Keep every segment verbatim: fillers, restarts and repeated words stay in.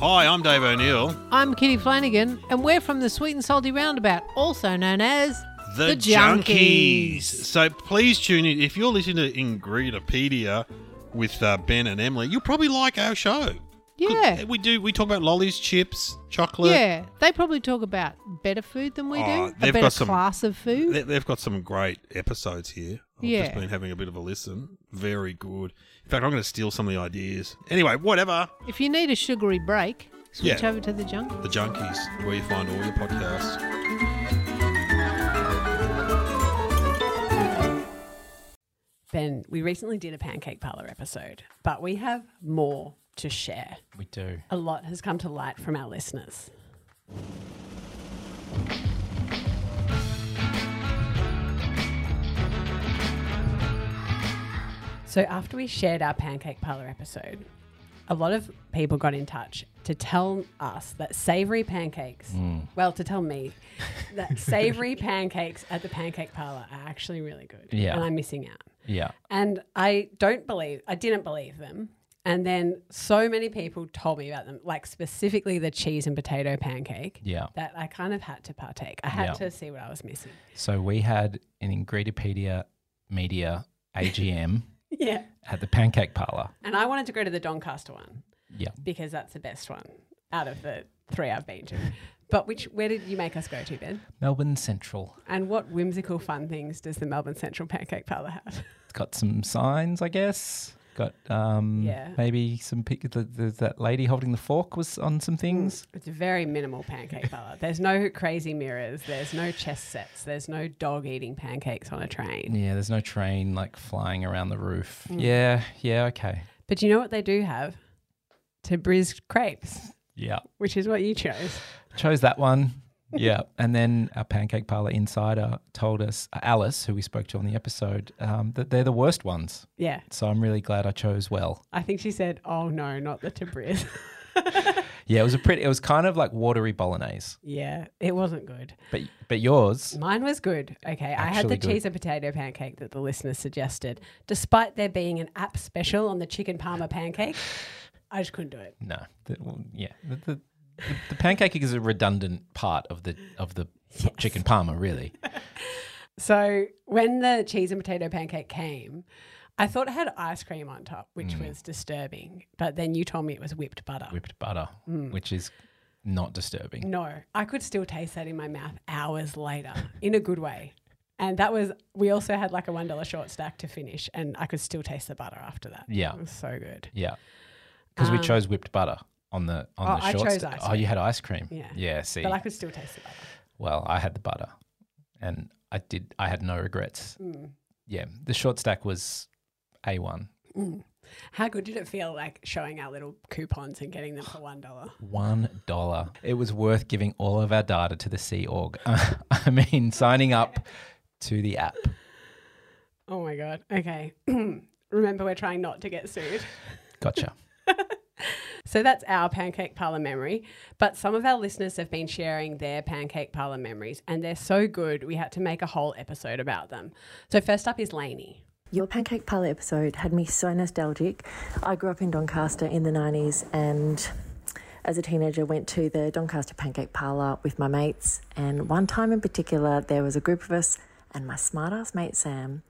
Hi, I'm Dave O'Neill. I'm Kitty Flanagan, and we're from the Sweet and Salty Roundabout, also known as The, the Junkies. Junkies. So please tune in. If you're listening to Ingredipedia with uh, Ben and Emily, you'll probably like our show. Yeah. We do. We talk about lollies, chips, chocolate. Yeah. They probably talk about better food than we oh, do, a better some, class of food. They've got some great episodes here. I've yeah. just been having a bit of a listen. Very good. In fact, I'm going to steal some of the ideas. Anyway, whatever. If you need a sugary break, switch yeah. over to The Junkies. The Junkies, where you find all your podcasts. Ben, we recently did a Pancake Parlour episode, but we have more to share. We do. A lot has come to light from our listeners. So after we shared our Pancake Parlour episode, a lot of people got in touch to tell us that savoury pancakes, mm. well, to tell me that savoury pancakes at the Pancake Parlour are actually really good. Yeah. And I'm missing out. Yeah. And I don't believe, I didn't believe them. And then so many people told me about them, like specifically the cheese and potato pancake yeah. that I kind of had to partake. I had yeah. to see what I was missing. So we had an Ingredipedia Media A G M yeah. at the Pancake Parlour. And I wanted to go to the Doncaster one yeah. because that's the best one out of the three I've been to. But which, where did you make us go to, Ben? Melbourne Central. And what whimsical fun things does the Melbourne Central Pancake Parlour have? It's got some signs, I guess. Got um, yeah. maybe some pic- – that lady holding the fork was on some things. It's a very minimal Pancake Parlour. There's no crazy mirrors. There's no chess sets. There's no dog eating pancakes on a train. Yeah, there's no train like flying around the roof. Mm. Yeah, yeah, okay. But you know what they do have? Tabriz crepes. Yeah. Which is what you chose. Chose that one. Yeah. And then our Pancake Parlour insider told us, uh, Alice, who we spoke to on the episode, um, that they're the worst ones. Yeah. So I'm really glad I chose well. I think she said, oh, no, not the Tabriz. Yeah, it was a pretty, it was kind of like watery bolognese. Yeah, it wasn't good. But but yours? Mine was good. Okay, I had the good. cheese and potato pancake that the listeners suggested. Despite there being an app special on the chicken parma pancake, I just couldn't do it. No. The, well, yeah. The, the, The, the pancake is a redundant part of the of the yes. chicken parma, really. So when the cheese and potato pancake came, I thought it had ice cream on top, which mm. was disturbing. But then you told me it was whipped butter. Whipped butter, mm. which is not disturbing. No, I could still taste that in my mouth hours later in a good way. And that was – we also had like a one dollar short stack to finish and I could still taste the butter after that. Yeah. It was so good. Yeah, because um, we chose whipped butter. On the on oh, the shorts. I chose ice cream. Oh, you had ice cream. Yeah. Yeah, see. But I could still taste the butter. Well, I had the butter and I did I had no regrets. Mm. Yeah. The short stack was A one. Mm. How good did it feel like showing our little coupons and getting them for one dollar? One dollar. It was worth giving all of our data to the Sea Org. Uh, I mean signing up to the app. Oh my God. Okay. Remember we're trying not to get sued. Gotcha. So that's our Pancake Parlour memory, but some of our listeners have been sharing their Pancake Parlour memories and they're so good we had to make a whole episode about them. So first up is Lainey. Your Pancake Parlour episode had me so nostalgic. I grew up in Doncaster in the nineties and as a teenager went to the Doncaster Pancake Parlour with my mates, and one time in particular there was a group of us and my smart-ass mate Sam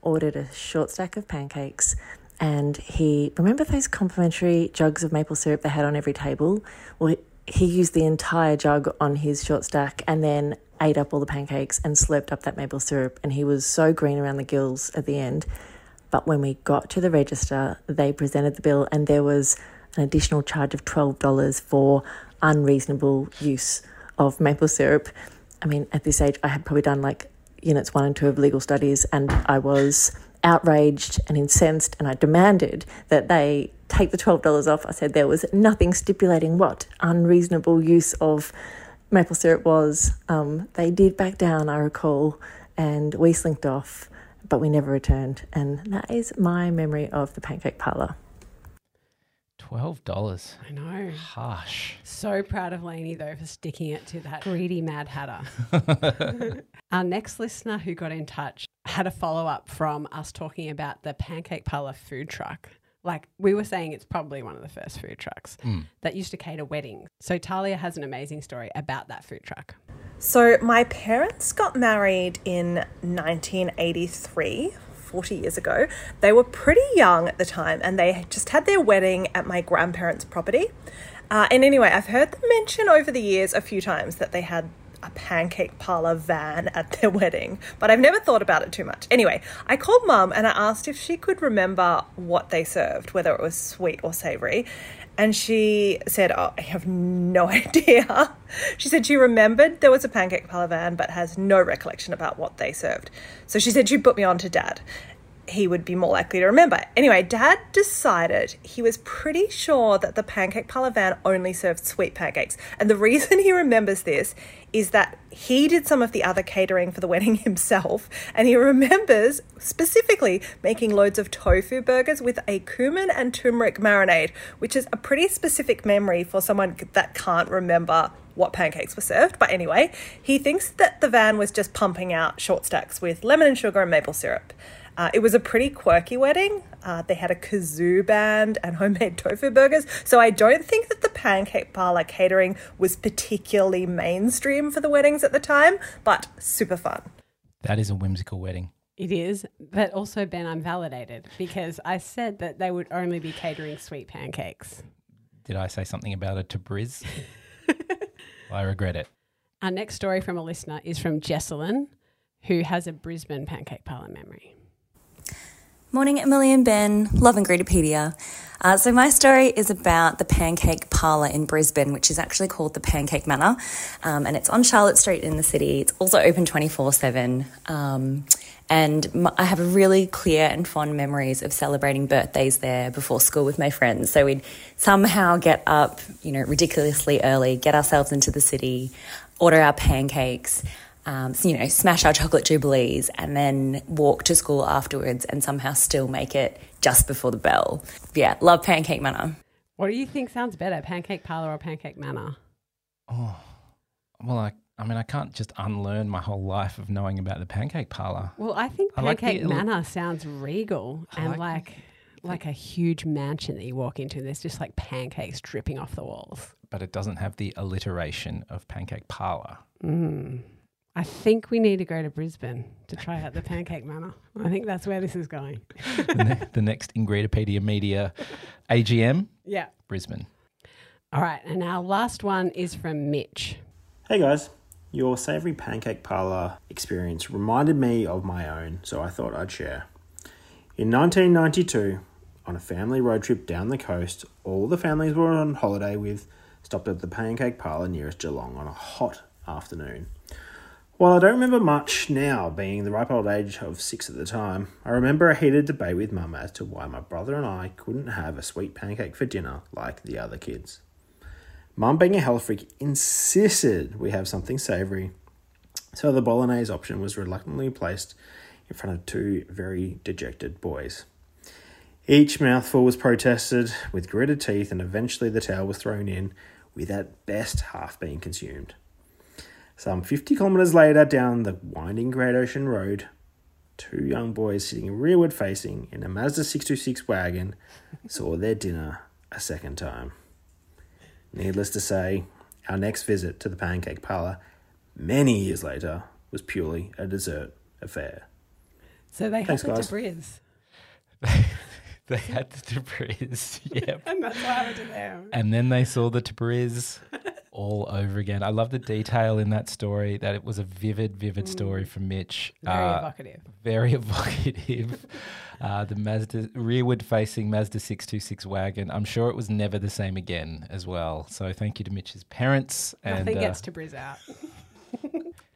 ordered a short stack of pancakes. And he, remember those complimentary jugs of maple syrup they had on every table? Well, he used the entire jug on his short stack and then ate up all the pancakes and slurped up that maple syrup. And he was so green around the gills at the end. But when we got to the register, they presented the bill and there was an additional charge of twelve dollars for unreasonable use of maple syrup. I mean, at this age, I had probably done like units one and two of legal studies and I was outraged and incensed, and I demanded that they take the twelve dollars off. I said there was nothing stipulating what unreasonable use of maple syrup was. Um, they did back down, I recall, and we slinked off, but we never returned. And that is my memory of the Pancake Parlour. twelve dollars. I know. Harsh. So proud of Lainey, though, for sticking it to that greedy Mad Hatter. Our next listener who got in touch had a follow-up from us talking about the Pancake Parlour food truck Like we were saying, it's probably one of the first food trucks mm. that used to cater weddings. So Talia has an amazing story about that food truck. So my parents got married in nineteen eighty-three, forty years ago. They were pretty young at the time and they just had their wedding at my grandparents' property. Uh, and anyway, I've heard them mention over the years a few times that they had a pancake parlor van at their wedding, but I've never thought about it too much. Anyway, I called Mum and I asked if she could remember what they served, whether it was sweet or savory. And she said, oh, I have no idea. She said she remembered there was a pancake parlor van, but has no recollection about what they served. So she said she put me on to Dad. He would be more likely to remember. Anyway, Dad decided he was pretty sure that the pancake parlor van only served sweet pancakes. And the reason he remembers this is that he did some of the other catering for the wedding himself. And he remembers specifically making loads of tofu burgers with a cumin and turmeric marinade, which is a pretty specific memory for someone that can't remember what pancakes were served. But anyway, he thinks that the van was just pumping out short stacks with lemon and sugar and maple syrup. Uh, it was a pretty quirky wedding. Uh, they had a kazoo band and homemade tofu burgers. So I don't think that the pancake parlor catering was particularly mainstream for the weddings at the time, but super fun. That is a whimsical wedding. It is. But also, Ben, I'm validated because I said that they would only be catering sweet pancakes. Did I say something about a tabriz? I regret it. Our next story from a listener is from Jessalyn, who has a Brisbane pancake parlor memory. Morning, Emily and Ben. Love Ingredipedia. Uh, so my story is about the Pancake Parlour in Brisbane, which is actually called the Pancake Manor, um, and it's on Charlotte Street in the city. It's also open twenty-four seven, um, and m- I have really clear and fond memories of celebrating birthdays there before school with my friends. So we'd somehow get up, you know, ridiculously early, get ourselves into the city, order our pancakes, Um, so, you know, smash our chocolate jubilees and then walk to school afterwards and somehow still make it just before the bell. Yeah, love Pancake Manor. What do you think sounds better, Pancake Parlour or Pancake Manor? Oh, well, I, I mean, I can't just unlearn my whole life of knowing about the Pancake Parlour. Well, I think Pancake I like the, Manor sounds regal I and like like, like a huge mansion that you walk into and there's just like pancakes dripping off the walls. But it doesn't have the alliteration of Pancake Parlour. Mm. I think we need to go to Brisbane to try out the Pancake Manor. I think that's where this is going. the, ne- the next Ingredipedia Media A G M? Yeah. Brisbane. All right. And our last one is from Mitch. Hey, guys. Your savoury pancake parlour experience reminded me of my own, so I thought I'd share. In nineteen ninety-two, on a family road trip down the coast, all the families we were on holiday with stopped at the Pancake Parlour nearest Geelong on a hot afternoon. While I don't remember much now, being the ripe old age of six at the time, I remember a heated debate with Mum as to why my brother and I couldn't have a sweet pancake for dinner like the other kids. Mum, being a health freak, insisted we have something savoury, so the bolognese option was reluctantly placed in front of two very dejected boys. Each mouthful was protested with gritted teeth and eventually the towel was thrown in, with at best half being consumed. Some fifty kilometres later down the winding Great Ocean Road, two young boys sitting rearward facing in a Mazda six twenty-six wagon saw their dinner a second time. Needless to say, our next visit to the Pancake Parlour, many years later, was purely a dessert affair. So they Thanks, had the tabriz. They had the tabriz, yep. And that's why I went to them. And then they saw the tabriz. All over again. I love the detail in that story, that it was a vivid, vivid story from Mitch. Very uh, evocative. Very evocative. uh, the Mazda rearward-facing Mazda six twenty-six wagon. I'm sure it was never the same again as well. So thank you to Mitch's parents. And, Nothing uh, gets to Briz out.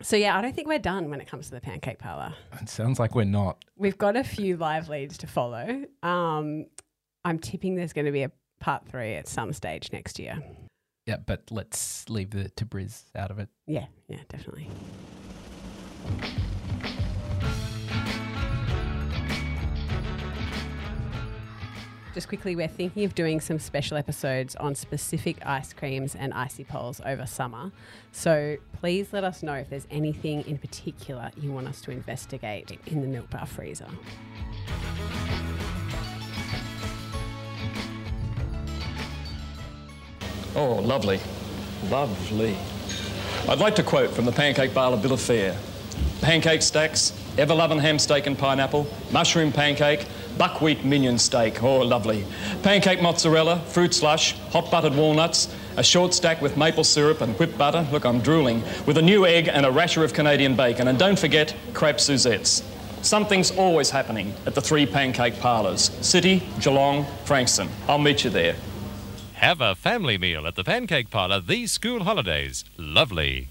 So, yeah, I don't think we're done when it comes to the Pancake Parlour. It sounds like we're not. We've got a few live leads to follow. Um, I'm tipping there's going to be a part three at some stage next year. Yeah, but let's leave the tabriz out of it. Yeah, yeah, definitely. Just quickly, we're thinking of doing some special episodes on specific ice creams and icy poles over summer. So please let us know if there's anything in particular you want us to investigate in the milk bar freezer. Oh, lovely. Lovely. I'd like to quote from the Pancake Parlour Bill of Fair. Pancake stacks, ever-loving ham steak and pineapple, mushroom pancake, buckwheat minion steak, oh, lovely. Pancake mozzarella, fruit slush, hot buttered walnuts, a short stack with maple syrup and whipped butter, look, I'm drooling, with a new egg and a rasher of Canadian bacon, and don't forget, crepe Suzettes. Something's always happening at the three pancake parlours, City, Geelong, Frankston. I'll meet you there. Have a family meal at the Pancake Parlour these school holidays. Lovely.